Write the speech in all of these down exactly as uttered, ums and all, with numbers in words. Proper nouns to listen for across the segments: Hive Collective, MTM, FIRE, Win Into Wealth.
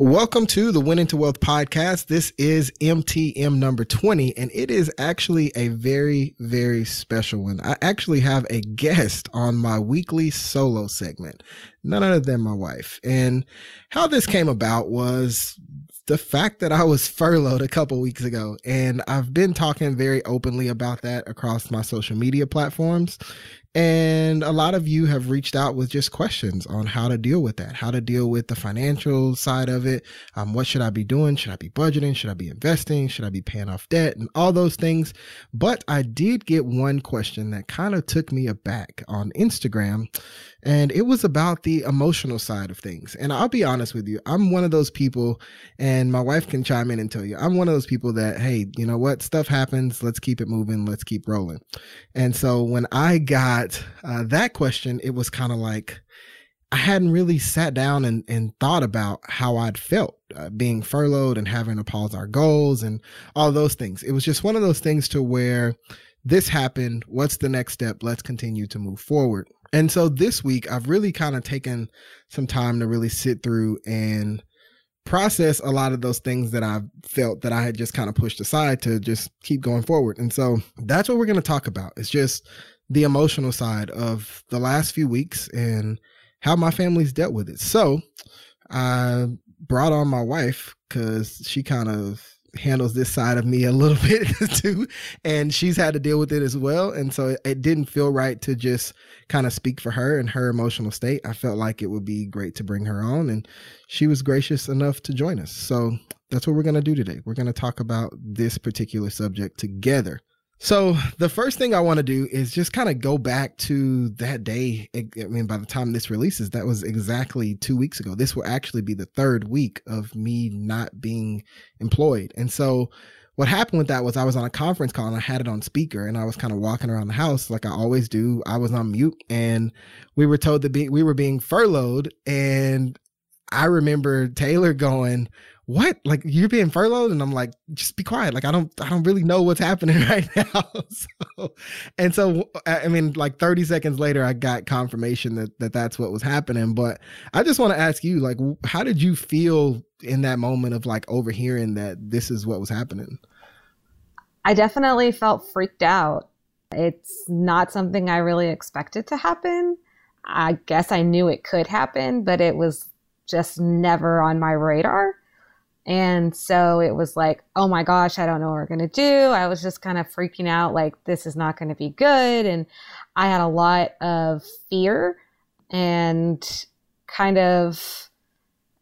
Welcome to the Win Into Wealth podcast. This is M T M number twenty, and it is actually a very, very special one. I actually have a guest on my weekly solo segment, none other than my wife. And how this came about was the fact that I was furloughed a couple weeks ago, and I've been talking very openly about that across my social media platforms. And a lot of you have reached out with just questions on how to deal with that, how to deal with the financial side of it. Um, what should I be doing? Should I be budgeting? Should I be investing? Should I be paying off debt and all those things? But I did get one question that kind of took me aback on Instagram, and it was about the emotional side of things. And I'll be honest with you, I'm one of those people, and my wife can chime in and tell you, I'm one of those people that, hey, you know what? Stuff happens. Let's keep it moving. Let's keep rolling. And so when I got Uh, that question, it was kind of like I hadn't really sat down and, and thought about how I'd felt uh, being furloughed and having to pause our goals and all those things. It was just one of those things to where this happened. What's the next step? Let's continue to move forward. And so this week, I've really kind of taken some time to really sit through and process a lot of those things that I felt that I had just kind of pushed aside to just keep going forward. And so that's what we're going to talk about. It's just the emotional side of the last few weeks and how my family's dealt with it. So I brought on my wife because she kind of handles this side of me a little bit too, and she's had to deal with it as well. And so it, it didn't feel right to just kind of speak for her and her emotional state. I felt like it would be great to bring her on, and she was gracious enough to join us. So that's what we're going to do today. We're going to talk about this particular subject together. So the first thing I want to do is just kind of go back to that day. I mean, by the time this releases, that was exactly two weeks ago. This will actually be the third week of me not being employed. And so what happened with that was I was on a conference call and I had it on speaker, and I was kind of walking around the house like I always do. I was on mute, and we were told that be, we were being furloughed. And I remember Taylor going, "What? Like, you're being furloughed?" And I'm like, "Just be quiet. Like, I don't, I don't really know what's happening right now." so, and so, I mean, like thirty seconds later, I got confirmation that, that that's what was happening. But I just want to ask you, like, how did you feel in that moment of like overhearing that this is what was happening? I definitely felt freaked out. It's not something I really expected to happen. I guess I knew it could happen, but it was just never on my radar. And so it was like, oh my gosh, I don't know what we're going to do. I was just kind of freaking out, like, this is not going to be good. And I had a lot of fear and kind of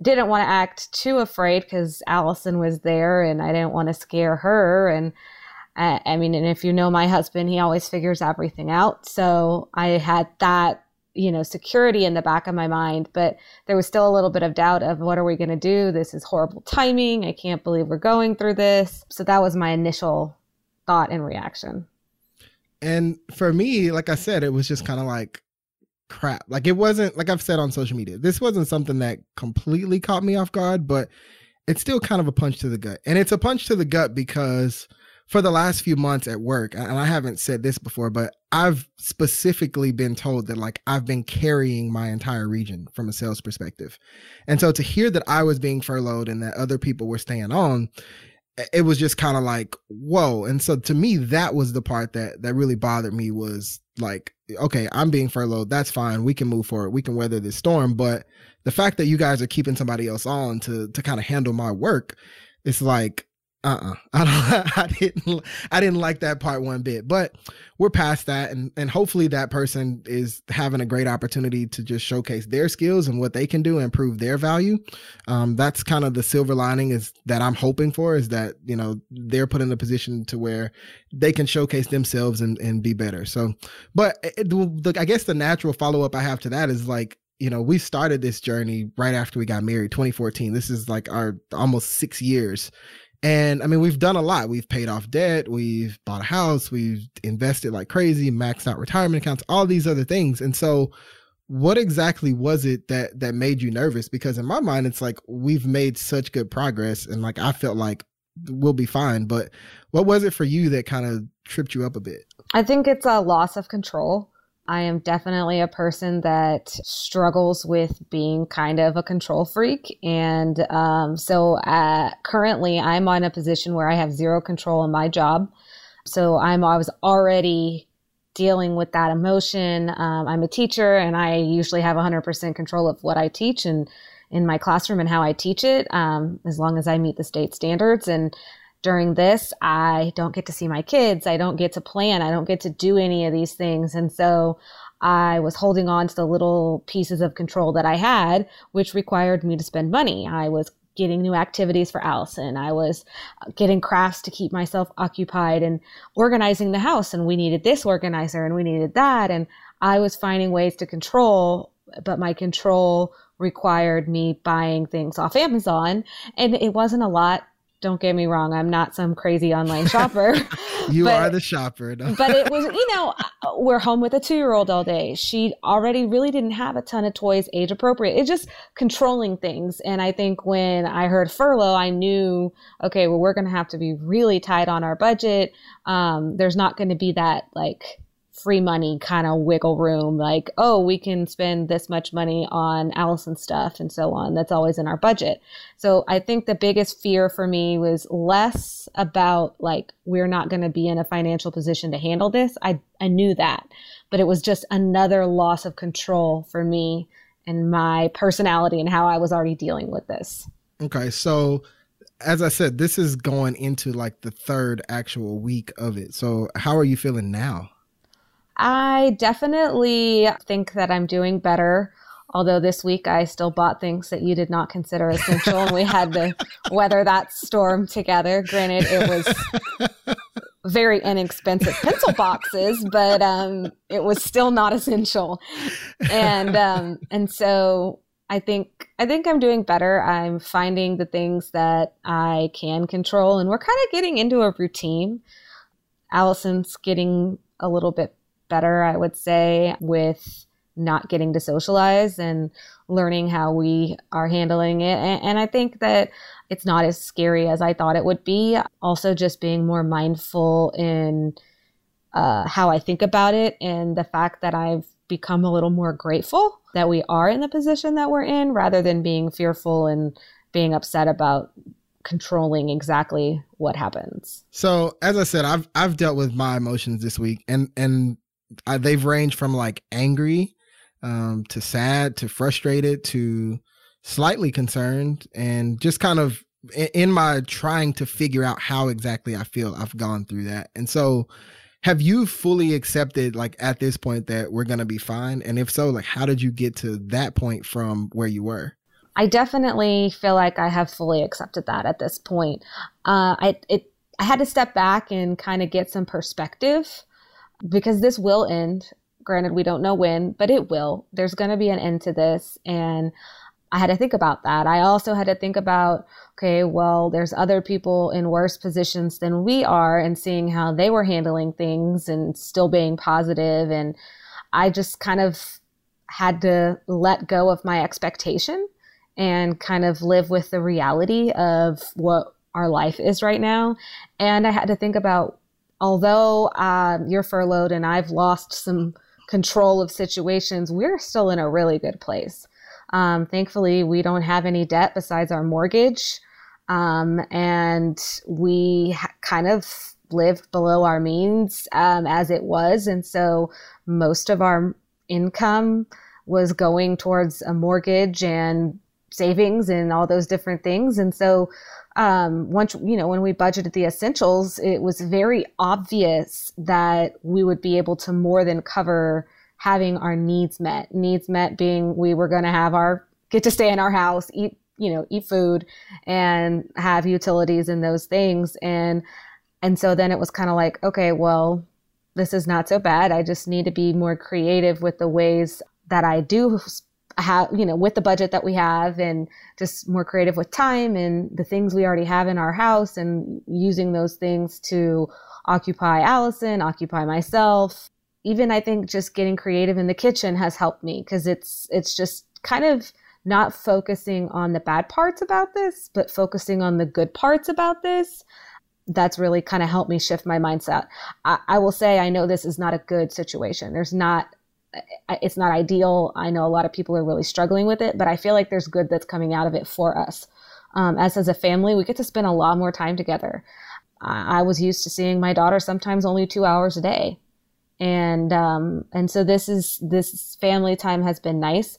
didn't want to act too afraid because Allison was there and I didn't want to scare her. And I, I mean, and if you know my husband, he always figures everything out. So I had that, you know, security in the back of my mind, but there was still a little bit of doubt of what are we going to do? This is horrible timing. I can't believe we're going through this. So that was my initial thought and reaction. And for me, like I said, it was just kind of like crap. Like it wasn't, like I've said on social media, this wasn't something that completely caught me off guard, but it's still kind of a punch to the gut. And it's a punch to the gut because for the last few months at work, and I haven't said this before, but I've specifically been told that like I've been carrying my entire region from a sales perspective. And so to hear that I was being furloughed and that other people were staying on, it was just kind of like, whoa. And so to me, that was the part that that really bothered me was like, okay, I'm being furloughed. That's fine. We can move forward. We can weather this storm. But the fact that you guys are keeping somebody else on to to kind of handle my work, it's like, Uh-uh. I don't, I didn't, I didn't like that part one bit, but we're past that. And, and hopefully that person is having a great opportunity to just showcase their skills and what they can do and prove their value. Um, that's kind of the silver lining is that I'm hoping for is that, you know, they're put in a position to where they can showcase themselves and, and be better. So, but it, the, I guess the natural follow-up I have to that is like, you know, we started this journey right after we got married, twenty fourteen. This is like our almost six years. And I mean, we've done a lot. We've paid off debt. We've bought a house. We've invested like crazy, maxed out retirement accounts, all these other things. And so what exactly was it that that made you nervous? Because in my mind, it's like we've made such good progress. And like, I felt like we'll be fine. But what was it for you that kind of tripped you up a bit? I think it's a loss of control. I am definitely a person that struggles with being kind of a control freak. And um, so uh, currently I'm on a position where I have zero control in my job. So I'm, I was already dealing with that emotion. Um, I'm a teacher and I usually have one hundred percent control of what I teach and in my classroom and how I teach it, um, as long as I meet the state standards. And during this, I don't get to see my kids. I don't get to plan. I don't get to do any of these things. And so I was holding on to the little pieces of control that I had, which required me to spend money. I was getting new activities for Allison. I was getting crafts to keep myself occupied and organizing the house. And we needed this organizer and we needed that. And I was finding ways to control, but my control required me buying things off Amazon. And it wasn't a lot. Don't get me wrong. I'm not some crazy online shopper. You but, are the shopper. No. But it was, you know, we're home with a two-year-old all day. She already really didn't have a ton of toys age appropriate. It's just controlling things. And I think when I heard furlough, I knew, okay, well, we're going to have to be really tight on our budget. Um, there's not going to be that like free money kind of wiggle room. Like, oh, we can spend this much money on Allison stuff and so on. That's always in our budget. So I think the biggest fear for me was less about like, we're not going to be in a financial position to handle this. I, I knew that, but it was just another loss of control for me and my personality and how I was already dealing with this. Okay. So as I said, this is going into like the third actual week of it. So how are you feeling now? I definitely think that I'm doing better, although this week I still bought things that you did not consider essential, and we had to weather that storm together. Granted, it was very inexpensive pencil boxes, but um, it was still not essential. And um, and so I think I think I'm doing better. I'm finding the things that I can control, and we're kind of getting into a routine. Allison's getting a little bit better, I would say, with not getting to socialize and learning how we are handling it. And, and I think that it's not as scary as I thought it would be. Also, just being more mindful in uh, how I think about it and the fact that I've become a little more grateful that we are in the position that we're in rather than being fearful and being upset about controlling exactly what happens. So, as I said, I've I've dealt with my emotions this week and and I, they've ranged from like angry um, to sad, to frustrated, to slightly concerned, and just kind of in, in my trying to figure out how exactly I feel, I've gone through that. And so have you fully accepted like at this point that we're going to be fine? And if so, like how did you get to that point from where you were? I definitely feel like I have fully accepted that at this point. Uh, I, it, I had to step back and kind of get some perspective because this will end. Granted, we don't know when, but it will. There's going to be an end to this. And I had to think about that. I also had to think about, okay, well, there's other people in worse positions than we are and seeing how they were handling things and still being positive. And I just kind of had to let go of my expectation and kind of live with the reality of what our life is right now. And I had to think about, although uh, you're furloughed and I've lost some control of situations, we're still in a really good place. Um, thankfully, we don't have any debt besides our mortgage. Um, and we ha- kind of lived below our means um, as it was. And so most of our income was going towards a mortgage and savings and all those different things. And so um, once, you know, when we budgeted the essentials, it was very obvious that we would be able to more than cover having our needs met. Needs met being we were going to have our, get to stay in our house, eat, you know, eat food and have utilities and those things. And, and so then it was kind of like, okay, well, this is not so bad. I just need to be more creative with the ways that I do how, you know, with the budget that we have and just more creative with time and the things we already have in our house and using those things to occupy Allison, occupy myself. Even I think just getting creative in the kitchen has helped me because it's, it's just kind of not focusing on the bad parts about this, but focusing on the good parts about this. That's really kind of helped me shift my mindset. I, I will say, I know this is not a good situation. There's not it's not ideal. I know a lot of people are really struggling with it, but I feel like there's good that's coming out of it for us. Um, as as a family, we get to spend a lot more time together. I, I was used to seeing my daughter sometimes only two hours a day. And um, and so this is this family time has been nice.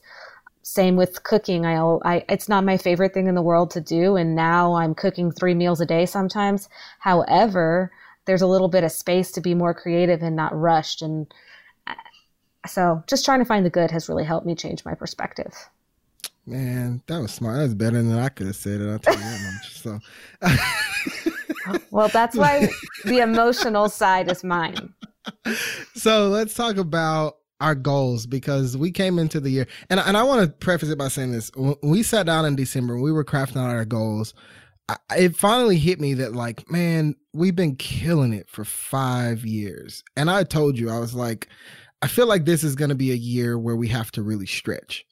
Same with cooking. I, I it's not my favorite thing in the world to do, and now I'm cooking three meals a day sometimes. However, there's a little bit of space to be more creative and not rushed. And so just trying to find the good has really helped me change my perspective. Man, that was smart. That was better than I could have said it. I'll tell you that much. So. Well, that's why the emotional side is mine. So let's talk about our goals, because we came into the year, and, and I want to preface it by saying this. When we sat down in December, we were crafting out our goals. I, it finally hit me that, like, man, we've been killing it for five years. And I told you, I was like, I feel like this is going to be a year where we have to really stretch.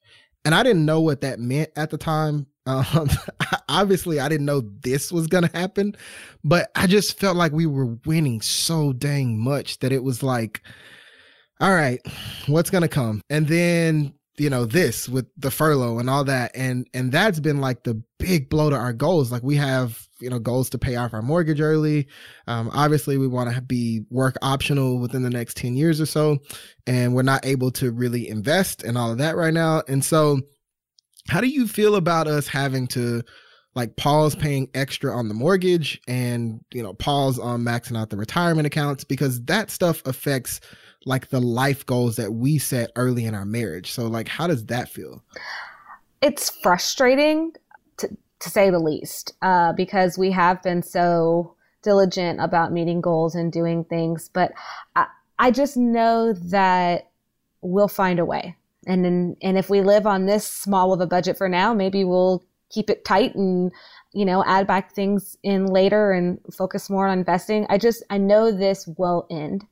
And I didn't know what that meant at the time. Um, obviously, I didn't know this was going to happen, but I just felt like we were winning so dang much that it was like, all right, what's going to come? And then, you know, this with the furlough and all that. And, and that's been like the big blow to our goals. Like, we have, you know, goals to pay off our mortgage early. Um, obviously, we want to be work optional within the next ten years or so. And we're not able to really invest and all of that right now. And so how do you feel about us having to, like, pause paying extra on the mortgage and, you know, pause on maxing out the retirement accounts? Because that stuff affects, like, the life goals that we set early in our marriage. So, like, how does that feel? It's frustrating to to say the least, uh, because we have been so diligent about meeting goals and doing things. But I, I just know that we'll find a way. And then, and if we live on this small of a budget for now, maybe we'll keep it tight and, you know, add back things in later and focus more on investing. I just, I know this will end.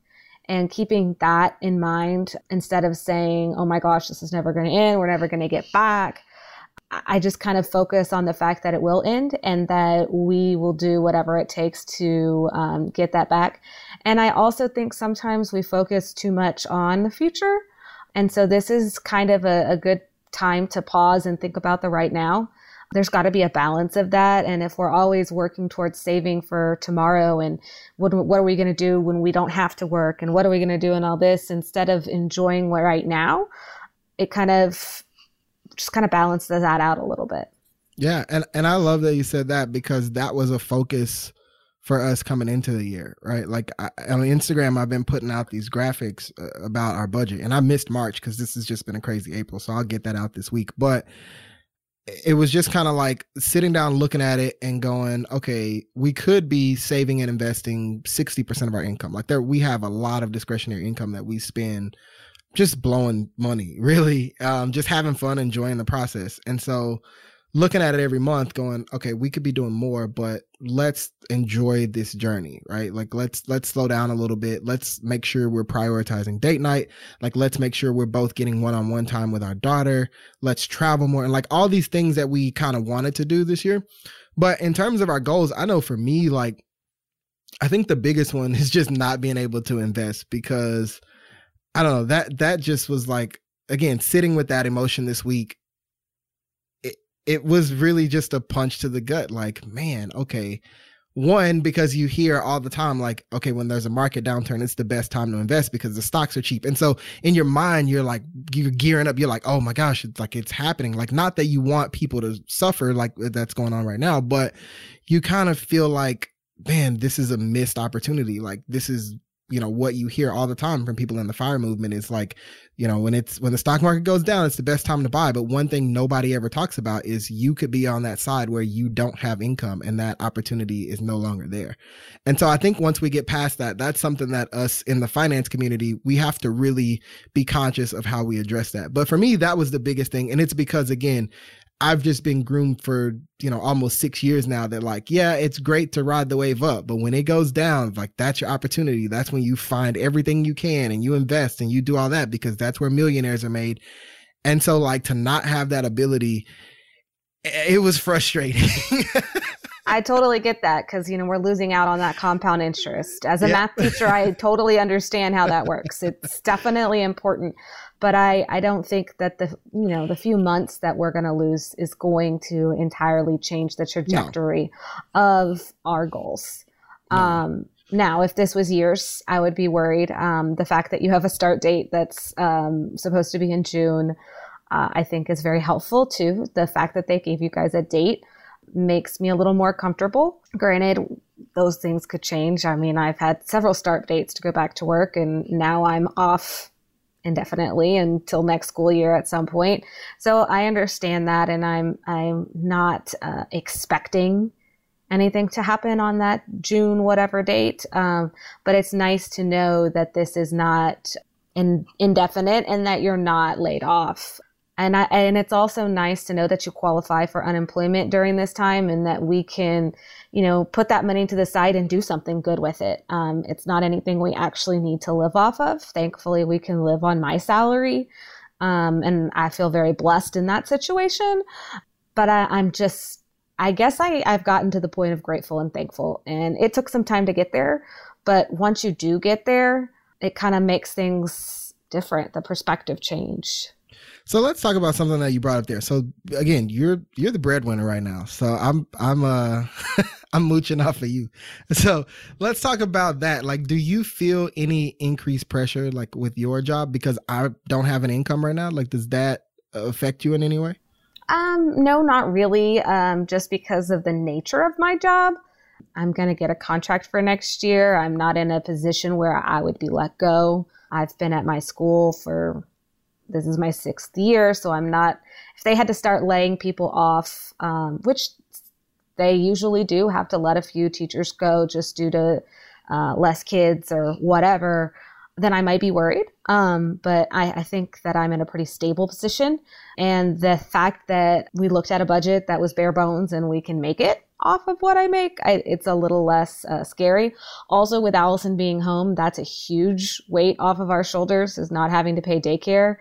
And keeping that in mind, instead of saying, oh my gosh, this is never going to end, we're never going to get back, I just kind of focus on the fact that it will end and that we will do whatever it takes to um, get that back. And I also think sometimes we focus too much on the future. And so this is kind of a, a good time to pause and think about the right now. There's got to be a balance of that. And if we're always working towards saving for tomorrow and what, what are we going to do when we don't have to work and what are we going to do and all this, instead of enjoying right now, it kind of just kind of balances that out a little bit. Yeah. And, and I love that you said that, because that was a focus for us coming into the year, right? Like, I, on Instagram, I've been putting out these graphics uh, about our budget, and I missed March because this has just been a crazy April. So I'll get that out this week. But it was just kind of like sitting down, looking at it and going, okay, we could be saving and investing sixty percent of our income. Like, there, we have a lot of discretionary income that we spend just blowing money, really, um, just having fun, enjoying the process. And so looking at it every month going, okay, we could be doing more, but let's enjoy this journey, right? Like, let's, let's slow down a little bit. Let's make sure we're prioritizing date night. Like, let's make sure we're both getting one-on-one time with our daughter. Let's travel more. And like all these things that we kind of wanted to do this year. But in terms of our goals, I know for me, like, I think the biggest one is just not being able to invest, because I don't know, that, that just was like, again, sitting with that emotion this week. It was really just a punch to the gut. Like, man, okay. One, because you hear all the time, like, okay, when there's a market downturn, it's the best time to invest because the stocks are cheap. And so in your mind, you're like, you're gearing up. You're like, oh my gosh, it's like, it's happening. Like, not that you want people to suffer like that's going on right now, but you kind of feel like, man, this is a missed opportunity. Like, this is, you know, what you hear all the time from people in the FIRE movement is like, you know, when it's, when the stock market goes down, it's the best time to buy. But one thing nobody ever talks about is you could be on that side where you don't have income and that opportunity is no longer there. And so I think once we get past that, that's something that us in the finance community, we have to really be conscious of how we address that. But for me, that was the biggest thing. And it's because, again, I've just been groomed for, you know, almost six years now that like, yeah, it's great to ride the wave up, but when it goes down, like, that's your opportunity. That's when you find everything you can and you invest and you do all that, because that's where millionaires are made. And so like, to not have that ability, it was frustrating. I totally get that, because, you know, we're losing out on that compound interest. As a yeah. math teacher, I totally understand how that works. It's definitely important. But I, I don't think that the, you know, the few months that we're going to lose is going to entirely change the trajectory no. of our goals. No. Um, now, if this was years, I would be worried. Um, the fact that you have a start date that's um, supposed to be in June, uh, I think is very helpful too. The fact that they gave you guys a date makes me a little more comfortable. Granted, those things could change. I mean, I've had several start dates to go back to work, and now I'm off indefinitely until next school year at some point. So I understand that, and I'm I'm not uh, expecting anything to happen on that June whatever date. Um, but it's nice to know that this is not in, indefinite and that you're not laid off. And I, and it's also nice to know that you qualify for unemployment during this time, and that we can, you know, put that money to the side and do something good with it. Um, it's not anything we actually need to live off of. Thankfully, we can live on my salary, um, and I feel very blessed in that situation. But I, I'm just, I guess I, I've gotten to the point of grateful and thankful. And it took some time to get there, but once you do get there, it kind of makes things different. The perspective change. So let's talk about something that you brought up there. So again, you're you're the breadwinner right now. So I'm I'm uh I'm mooching off of you. So let's talk about that. Like, do you feel any increased pressure like with your job because I don't have an income right now? Like, does that affect you in any way? Um, no, not really. Um, just because of the nature of my job. I'm gonna get a contract for next year. I'm not in a position where I would be let go. I've been at my school for This is my sixth year, so I'm not, if they had to start laying people off, um, which they usually do have to let a few teachers go just due to uh, less kids or whatever, then I might be worried. Um, but I, I think that I'm in a pretty stable position. And the fact that we looked at a budget that was bare bones and we can make it off of what I make, I, it's a little less uh, scary. Also, with Allison being home, that's a huge weight off of our shoulders, is not having to pay daycare.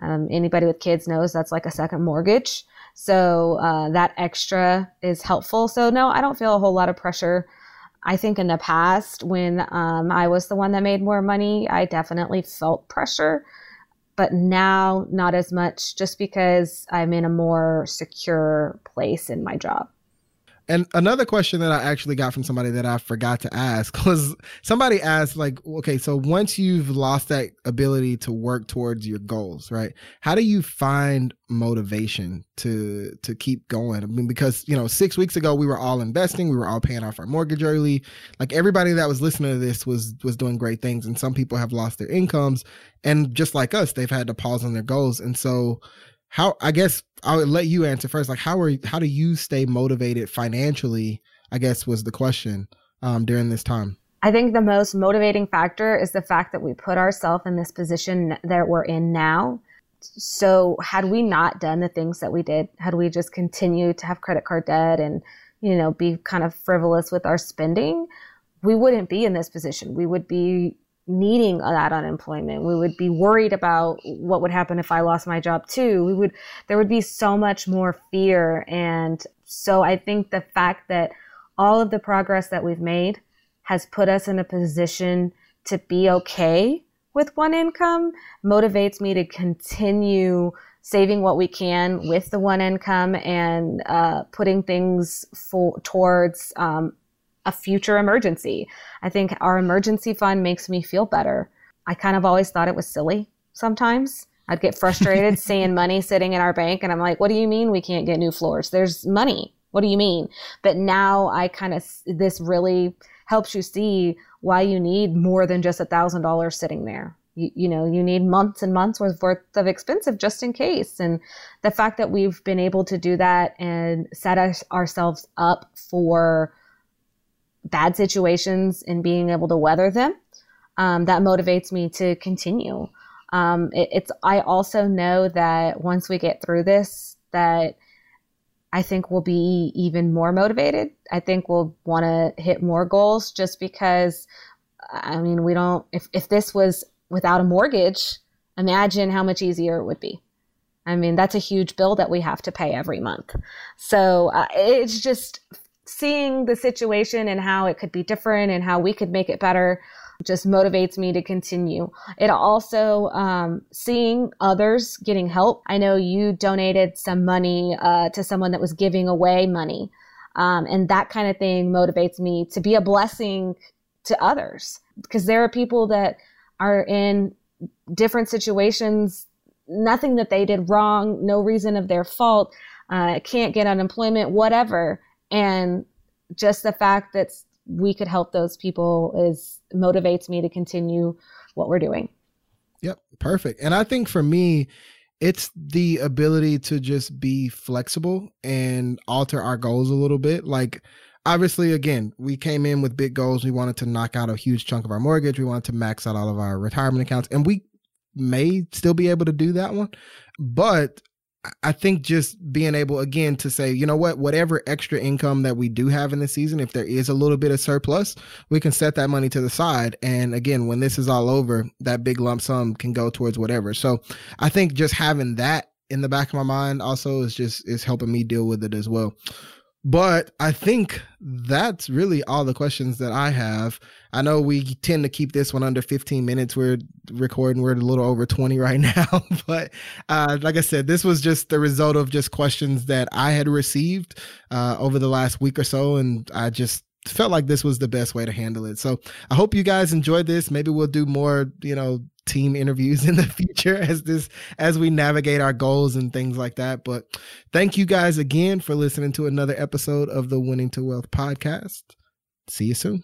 Um, anybody with kids knows that's like a second mortgage. So uh, that extra is helpful. So no, I don't feel a whole lot of pressure. I think in the past when um, I was the one that made more money, I definitely felt pressure, but now not as much just because I'm in a more secure place in my job. And another question that I actually got from somebody that I forgot to ask was, somebody asked, like, okay, so once you've lost that ability to work towards your goals, right? How do you find motivation to to keep going? I mean, because, you know, six weeks ago, we were all investing. We were all paying off our mortgage early. Like, everybody that was listening to this was was doing great things. And some people have lost their incomes. And just like us, they've had to pause on their goals. And so how, I guess I would let you answer first. Like, how are how do you stay motivated financially, I guess, was the question um, during this time? I think the most motivating factor is the fact that we put ourselves in this position that we're in now. So had we not done the things that we did, had we just continued to have credit card debt and, you know, be kind of frivolous with our spending, we wouldn't be in this position. We would be needing that unemployment. We would be worried about what would happen if I lost my job too. We would, there would be so much more fear. And so I think the fact that all of the progress that we've made has put us in a position to be okay with one income motivates me to continue saving what we can with the one income and uh, putting things for, towards um, a future emergency. I think our emergency fund makes me feel better. I kind of always thought it was silly sometimes. I'd get frustrated seeing money sitting in our bank and I'm like, what do you mean we can't get new floors? There's money. What do you mean? But now I kind of, this really helps you see why you need more than just a thousand dollars sitting there. You, you know, you need months and months worth of expensive just in case. And the fact that we've been able to do that and set us, ourselves up for bad situations and being able to weather them, um, that motivates me to continue. Um, it, it's, I also know that once we get through this, that I think we'll be even more motivated. I think we'll want to hit more goals just because, I mean, we don't, if, if this was without a mortgage, imagine how much easier it would be. I mean, that's a huge bill that we have to pay every month. So uh, it's just seeing the situation and how it could be different and how we could make it better just motivates me to continue. It also, um, seeing others getting help. I know you donated some money uh, to someone that was giving away money. Um, and that kind of thing motivates me to be a blessing to others, because there are people that are in different situations, nothing that they did wrong, no reason of their fault, uh, can't get unemployment, whatever. And just the fact that we could help those people is motivates me to continue what we're doing. Yep. Perfect. And I think for me, it's the ability to just be flexible and alter our goals a little bit. Like, obviously, again, we came in with big goals. We wanted to knock out a huge chunk of our mortgage. We wanted to max out all of our retirement accounts, and we may still be able to do that one. But I think just being able, again, to say, you know what, whatever extra income that we do have in the season, if there is a little bit of surplus, we can set that money to the side. And again, when this is all over, that big lump sum can go towards whatever. So I think just having that in the back of my mind also is just is helping me deal with it as well. But I think that's really all the questions that I have. I know we tend to keep this one under fifteen minutes. We're recording. We're a little over twenty right now. But uh, like I said, this was just the result of just questions that I had received uh, over the last week or so. And I just felt like this was the best way to handle it. So I hope you guys enjoyed this. Maybe we'll do more, you know, team interviews in the future as this, as we navigate our goals and things like that. But thank you guys again for listening to another episode of the Winning to Wealth podcast. See you soon.